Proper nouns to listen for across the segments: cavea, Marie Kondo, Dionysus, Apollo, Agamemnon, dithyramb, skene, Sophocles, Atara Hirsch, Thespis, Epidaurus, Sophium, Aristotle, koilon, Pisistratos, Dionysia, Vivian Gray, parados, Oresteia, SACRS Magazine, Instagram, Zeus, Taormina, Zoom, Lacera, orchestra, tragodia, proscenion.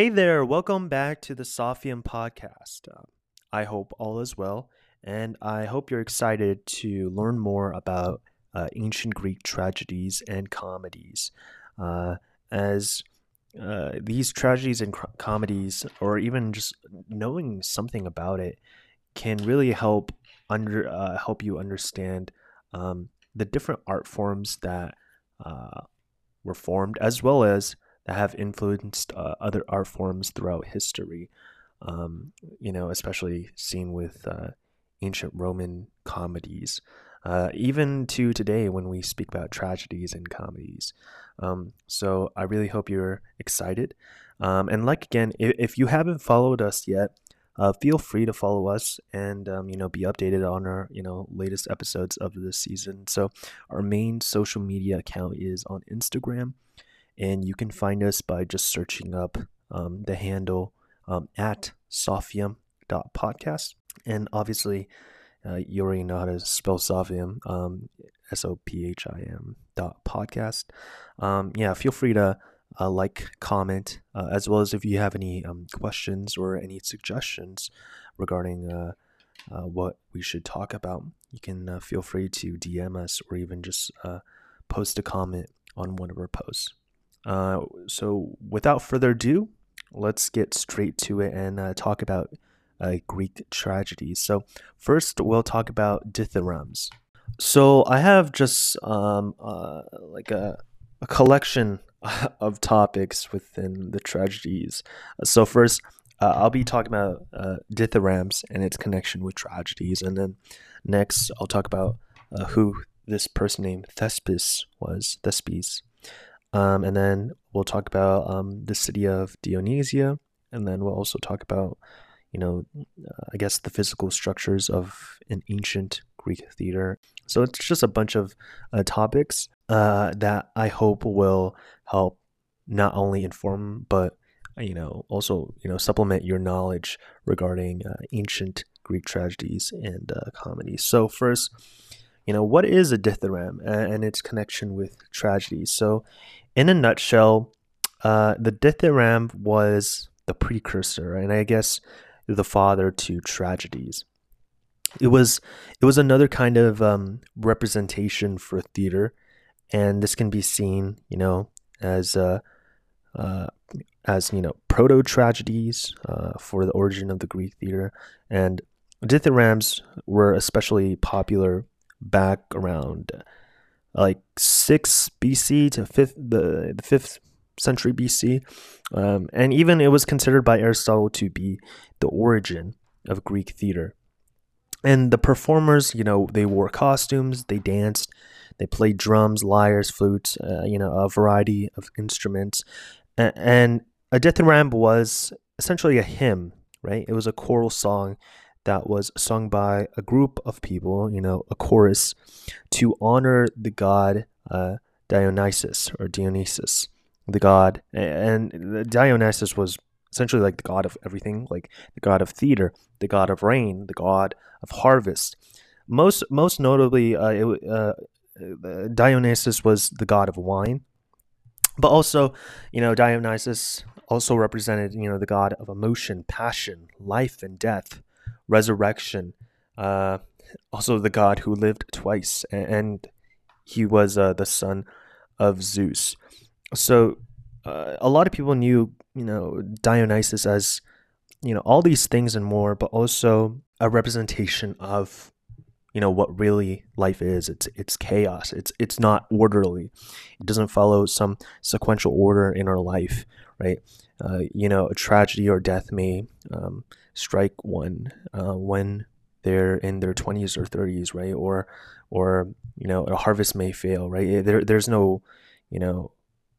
Hey there, welcome back to the Sophium podcast. I hope all is well, and I hope you're excited to learn more about ancient Greek tragedies and comedies. As these tragedies and comedies, or even just knowing something about it, can really help help you understand the different art forms that were formed, as well as that have influenced other art forms throughout history, especially seen with ancient Roman comedies, even to today when we speak about tragedies and comedies. So I really hope you're excited. And again, if you haven't followed us yet, feel free to follow us and, be updated on our, latest episodes of this season. So our main social media account is on Instagram. And you can find us by just searching up the handle at sophium.podcast. And obviously, you already know how to spell Sophium, SOPHIM.podcast. Feel free to comment, as well as if you have any questions or any suggestions regarding what we should talk about, you can feel free to DM us or even just post a comment on one of our posts. So without further ado, let's get straight to it and talk about Greek tragedies. So first, we'll talk about dithyrambs. So I have just a collection of topics within the tragedies. So first, I'll be talking about dithyrambs and its connection with tragedies. And then next, I'll talk about who this person named Thespis was, Thespis. And then we'll talk about the city of Dionysia, and then we'll also talk about, the physical structures of an ancient Greek theater. So it's just a bunch of topics that I hope will help not only inform, but, supplement your knowledge regarding ancient Greek tragedies and comedies. So first, what is a dithyramb and its connection with tragedy? So in a nutshell, the dithyramb was the precursor and I guess the father to tragedies. It was another kind of representation for theater, and this can be seen, as proto-tragedies for the origin of the Greek theater. And dithyrambs were especially popular back around 6 BC to the 5th century BC, and even it was considered by Aristotle to be the origin of Greek theater. And the performers, they wore costumes, they danced, they played drums, lyres, flutes, a variety of instruments. And a dithyramb was essentially a hymn, right? It was a choral song that was sung by a group of people, a chorus, to honor the god Dionysus, the god. And Dionysus was essentially the god of everything, the god of theater, the god of rain, the god of harvest. Most notably, Dionysus was the god of wine, but also, Dionysus also represented, the god of emotion, passion, life and death, resurrection, also the god who lived twice, and he was the son of Zeus. So a lot of people knew, Dionysus as, all these things and more, but also a representation of, what really life is. It's chaos. It's not orderly. It doesn't follow some sequential order in our life, right? A tragedy or death may strike one when they're in their 20s or 30s, right? Or a harvest may fail, right? There's no,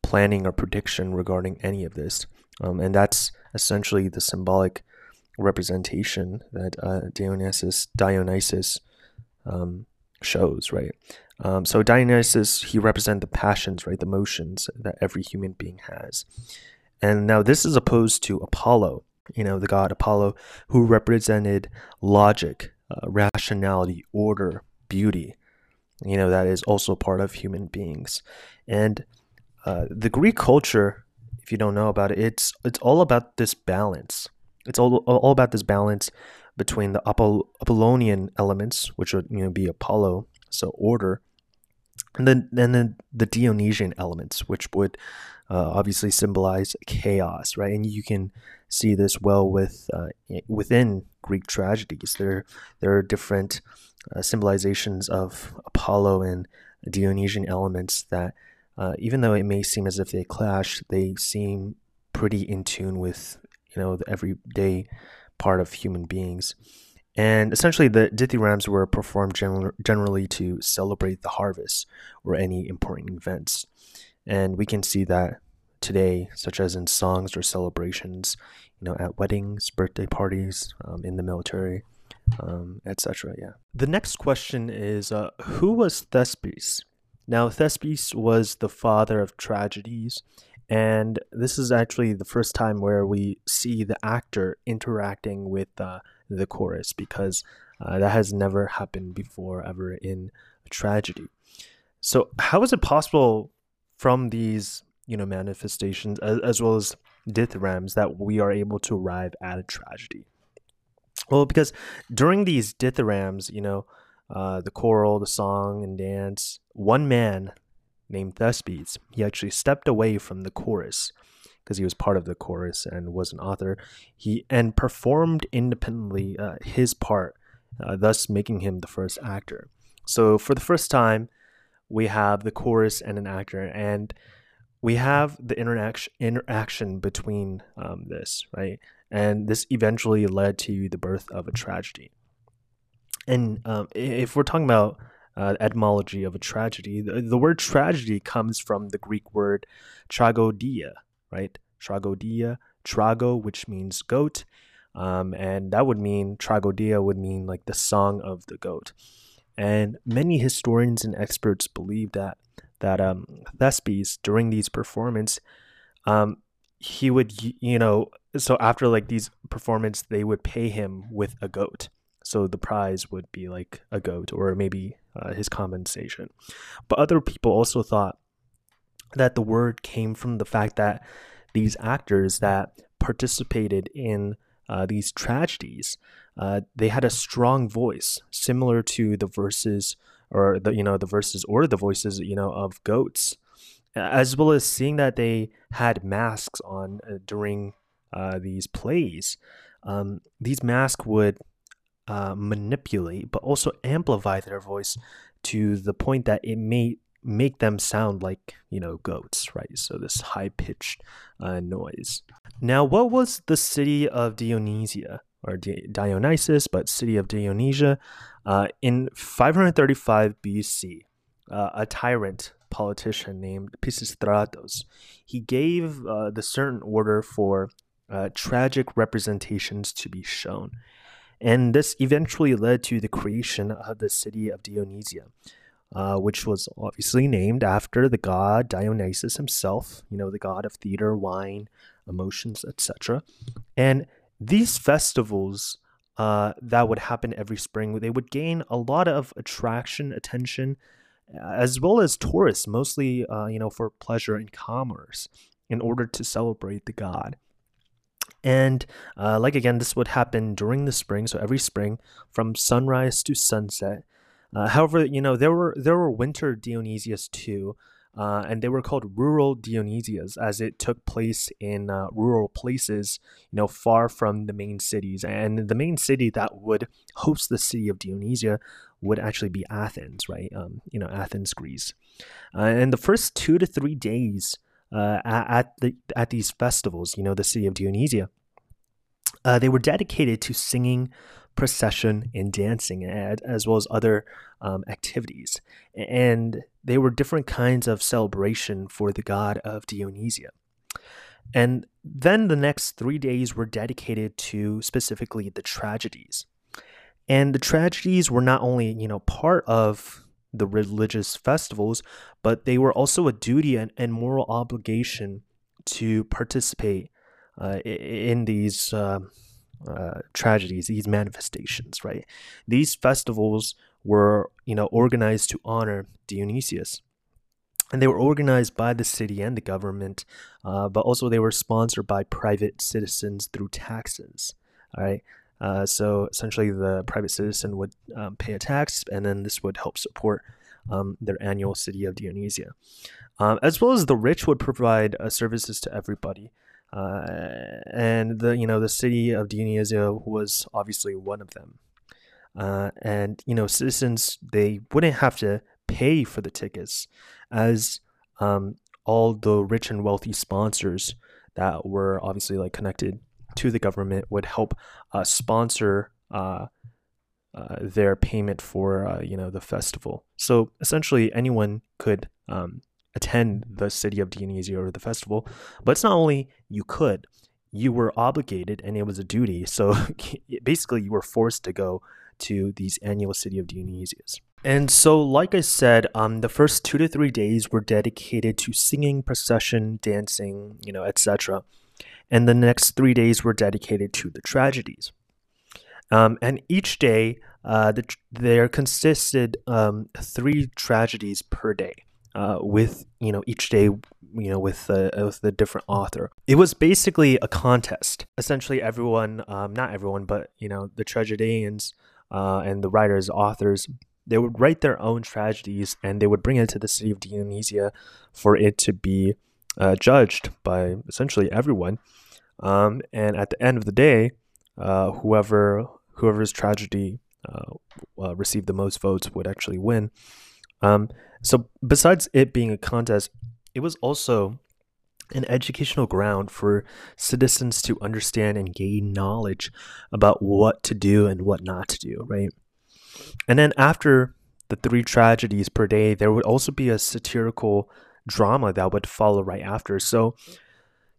planning or prediction regarding any of this, and that's essentially the symbolic representation that Dionysus shows, right? So Dionysus, he represents the passions, right? The emotions that every human being has. And now this is opposed to Apollo, the god Apollo, who represented logic, rationality, order, beauty, that is also part of human beings. And the Greek culture, if you don't know about it, it's all about this balance. It's all about this balance between the Apollonian elements, which would be Apollo, so order, and then the Dionysian elements, which would obviously symbolize chaos, right? And you can see this well with within Greek tragedies. There are different symbolizations of Apollo and Dionysian elements that, even though it may seem as if they clash, they seem pretty in tune with the everyday part of human beings. And essentially, the dithyrambs were performed generally to celebrate the harvest or any important events. And we can see that today, such as in songs or celebrations, at weddings, birthday parties, in the military, etc. Yeah. The next question is, who was Thespis? Now, Thespis was the father of tragedies. And this is actually the first time where we see the actor interacting with the chorus, because that has never happened before ever in a tragedy. So how is it possible from these manifestations as well as dithyrambs that we are able to arrive at a tragedy? Well, because during these dithyrambs, the choral, the song and dance, one man named Thespis, he actually stepped away from the chorus because he was part of the chorus and was an author. He performed independently his part, thus making him the first actor. So for the first time, we have the chorus and an actor, and we have the interaction between this, right? And this eventually led to the birth of a tragedy. And if we're talking about etymology of a tragedy, the word tragedy comes from the Greek word tragodia, right? Tragodia, trago, which means goat, and that would mean, tragodia would mean like the song of the goat. And many historians and experts believe that Thespis, during these performances, he would, so after like these performances, they would pay him with a goat. So the prize would be like a goat, or maybe his compensation. But other people also thought that the word came from the fact that these actors that participated in these tragedies, they had a strong voice, similar to the verses or the voices of goats, as well as seeing that they had masks on during these plays. These masks would manipulate but also amplify their voice to the point that it may make them sound like goats, right? So this high-pitched noise. Now, what was the city of Dionysia, or Dionysus, but city of Dionysia, in 535 BC? A tyrant politician named Pisistratos, he gave the certain order for tragic representations to be shown. And this eventually led to the creation of the city of Dionysia, which was obviously named after the god Dionysus himself, the god of theater, wine, emotions, etc. And these festivals that would happen every spring, they would gain a lot of attention, as well as tourists, mostly for pleasure and commerce, in order to celebrate the god. And this would happen during the spring, so every spring from sunrise to sunset. However, there were winter Dionysias too, and they were called rural Dionysias, as it took place in rural places, far from the main cities. And the main city that would host the city of Dionysia would actually be Athens, right? Athens, Greece. And the first 2 to 3 days at these festivals, the city of Dionysia, they were dedicated to singing, procession, and dancing, as well as other activities. And they were different kinds of celebration for the god of Dionysia. And then the next 3 days were dedicated to specifically the tragedies. And the tragedies were not only, part of the religious festivals, but they were also a duty and moral obligation to participate in these tragedies, these manifestations, right? These festivals were, organized to honor Dionysius. And they were organized by the city and the government, but also they were sponsored by private citizens through taxes. All right. So essentially, the private citizen would pay a tax, and then this would help support their annual city of Dionysia. As well as the rich would provide services to everybody. And the city of Dionysia was obviously one of them. And citizens, they wouldn't have to pay for the tickets, as all the rich and wealthy sponsors that were obviously connected to the government would help sponsor their payment for the festival. So essentially, anyone could attend the city of Dionysia or the festival, but it's not only you could, you were obligated, and it was a duty. So basically, you were forced to go to these annual city of Dionysias. And so, like I said, the first 2 to 3 days were dedicated to singing, procession, dancing, etc. And the next 3 days were dedicated to the tragedies. And each day, there consisted three tragedies per day, with each day with the different author. It was basically a contest. Essentially, everyone, not everyone, but the tragedians and the writers, authors, they would write their own tragedies, and they would bring it to the city of Dionysia for it to be judged by essentially everyone. And at the end of the day, whoever's tragedy received the most votes would actually win. So besides it being a contest, it was also an educational ground for citizens to understand and gain knowledge about what to do and what not to do, right? And then after the three tragedies per day, there would also be a satirical drama that would follow right after. So,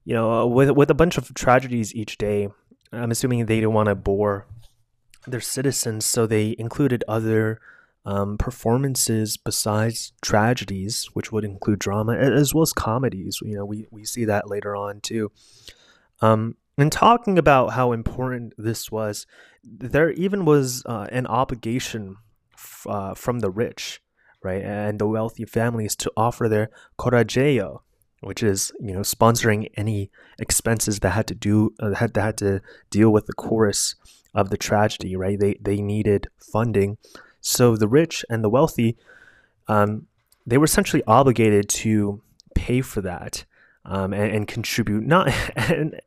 with a bunch of tragedies each day, I'm assuming they didn't want to bore their citizens, so they included other performances besides tragedies, which would include drama as well as comedies. We see that later on too. And talking about how important this was, there even was an obligation from the rich, right, and the wealthy families to offer their corageo, which is sponsoring any expenses that had to deal with the chorus of the tragedy, right? They needed funding, so the rich and the wealthy, they were essentially obligated to pay for that. And contribute,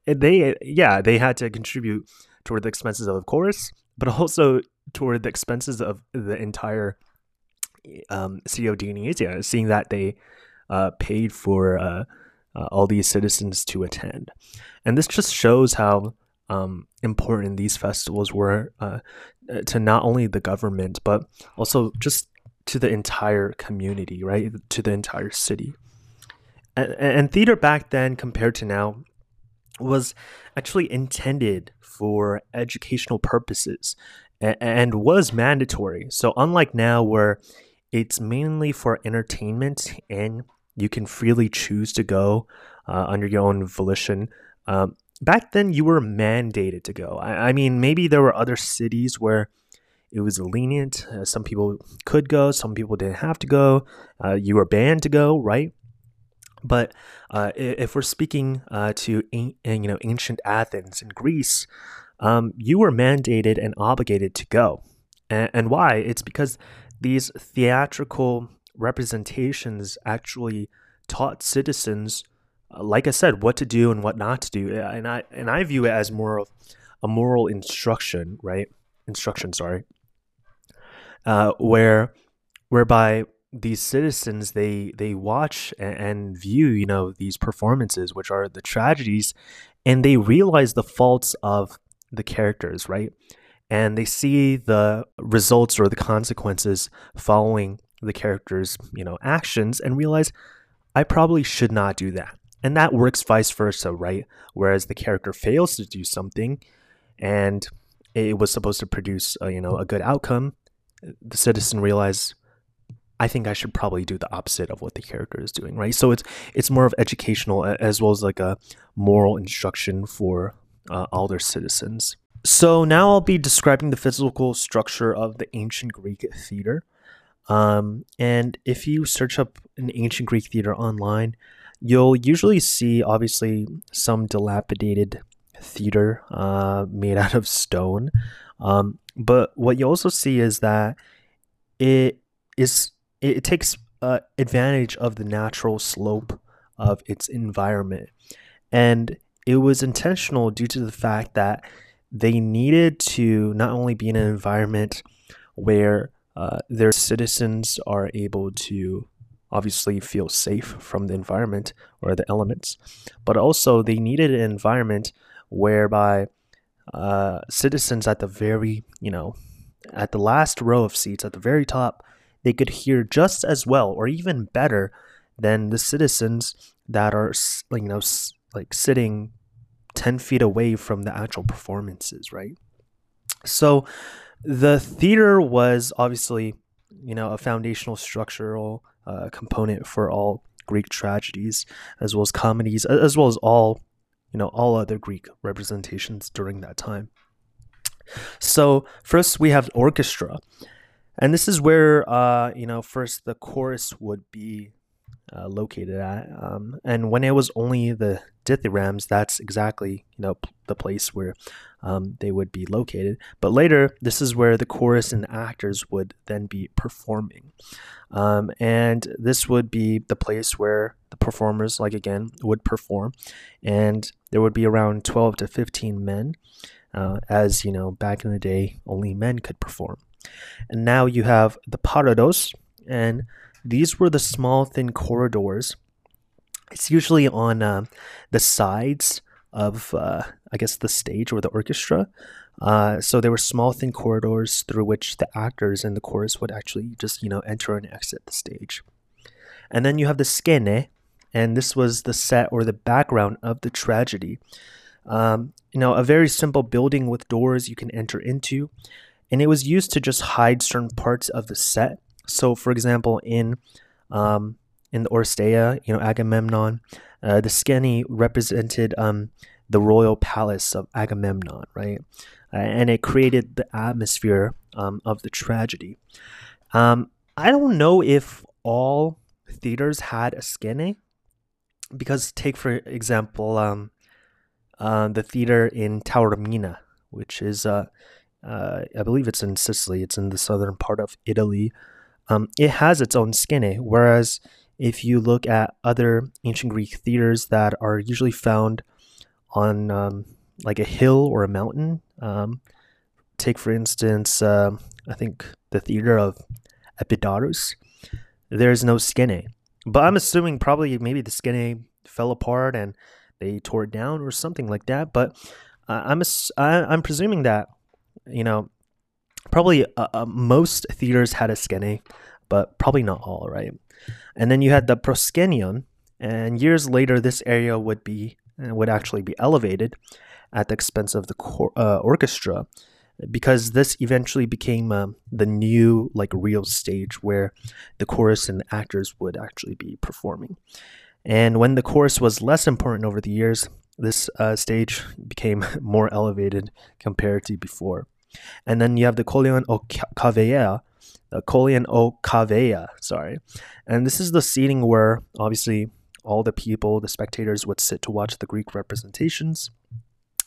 they had to contribute toward the expenses of the chorus, but also toward the expenses of the entire city of Dionysia, seeing that they paid for all these citizens to attend. And this just shows how important these festivals were to not only the government, but also just to the entire community, right? To the entire city. And theater back then compared to now was actually intended for educational purposes and was mandatory. So unlike now, where it's mainly for entertainment and you can freely choose to go under your own volition, back then you were mandated to go. I mean, maybe there were other cities where it was lenient. Some people could go, some people didn't have to go. You were banned to go, right? But if we're speaking to ancient Athens and Greece, you were mandated and obligated to go. And why? It's because these theatrical representations actually taught citizens, like I said, what to do and what not to do. And I view it as more of a moral instruction, right? Whereby these citizens, they watch and view these performances, which are the tragedies, and they realize the faults of the characters, right? And they see the results or the consequences following the characters' actions, and realize I probably should not do that. And that works vice versa, right? Whereas the character fails to do something and it was supposed to produce a good outcome, the citizen realized I think I should probably do the opposite of what the character is doing, right? So it's more of educational as well as a moral instruction for all their citizens. So now I'll be describing the physical structure of the ancient Greek theater. And if you search up an ancient Greek theater online, you'll usually see, obviously, some dilapidated theater made out of stone. But what you also see is that it takes advantage of the natural slope of its environment. And it was intentional due to the fact that they needed to not only be in an environment where their citizens are able to obviously feel safe from the environment or the elements, but also they needed an environment whereby citizens at the very, at the last row of seats at the very top, they could hear just as well or even better than the citizens that are, sitting 10 feet away from the actual performances, right? So the theater was obviously, a foundational structural component for all Greek tragedies, as well as comedies, as well as all, all other Greek representations during that time. So first we have orchestra. And this is where, first the chorus would be located at. And when it was only the dithyrambs, that's exactly, the place where they would be located. But later, this is where the chorus and actors would then be performing. And this would be the place where the performers, would perform. And there would be around 12 to 15 men. As you know, back in the day, only men could perform. And now you have the parados, and these were the small, thin corridors. It's usually on the sides of, the stage or the orchestra. So there were small, thin corridors through which the actors and the chorus would actually just, enter and exit the stage. And then you have the skene, and this was the set or the background of the tragedy. A very simple building with doors you can enter into. And it was used to just hide certain parts of the set. So, for example, in the Oresteia, Agamemnon, the skene represented the royal palace of Agamemnon, right? And it created the atmosphere of the tragedy. I don't know if all theaters had a skene, because take, for example, the theater in Taormina, which is... I believe it's in Sicily. It's in the southern part of Italy. It has its own skene, whereas if you look at other ancient Greek theaters that are usually found on a hill or a mountain, take for instance, I think the theater of Epidaurus, there's no skene. But I'm assuming probably maybe the skene fell apart and they tore it down or something like that. But I'm presuming that probably most theaters had a skene, but probably not all, right? And then you had the proscenion, and years later, this area would actually be elevated at the expense of the orchestra, because this eventually became the new real stage where the chorus and the actors would actually be performing. And when the chorus was less important over the years, this stage became more elevated compared to before. And then you have the koilon o cavea, And this is the seating where, obviously, all the people, the spectators, would sit to watch the Greek representations.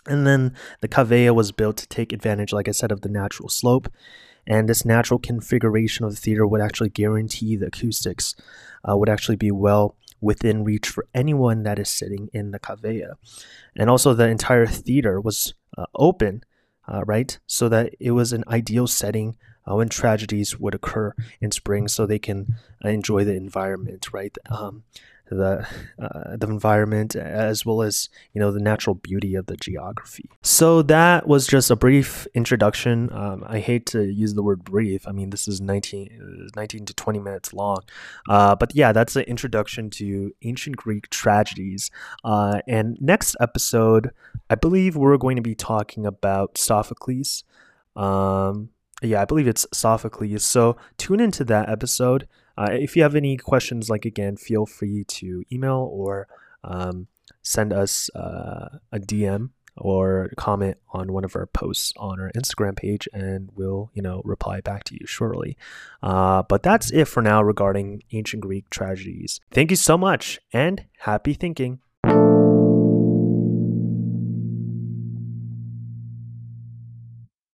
And then the cavea was built to take advantage, like I said, of the natural slope. And this natural configuration of the theater would actually guarantee the acoustics would actually be well within reach for anyone that is sitting in the cavea. And also the entire theater was open, right? So that it was an ideal setting when tragedies would occur in spring, so they can enjoy the environment, right? The environment, as well as, the natural beauty of the geography. So that was just a brief introduction. I hate to use the word brief. I mean, this is 19 to 20 minutes long. But yeah, that's an introduction to ancient Greek tragedies. And next episode, I believe we're going to be talking about Sophocles. Yeah, I believe it's Sophocles. So tune into that episode. If you have any questions, feel free to email or send us a DM or comment on one of our posts on our Instagram page, and we'll, reply back to you shortly. But that's it for now regarding ancient Greek tragedies. Thank you so much, and happy thinking.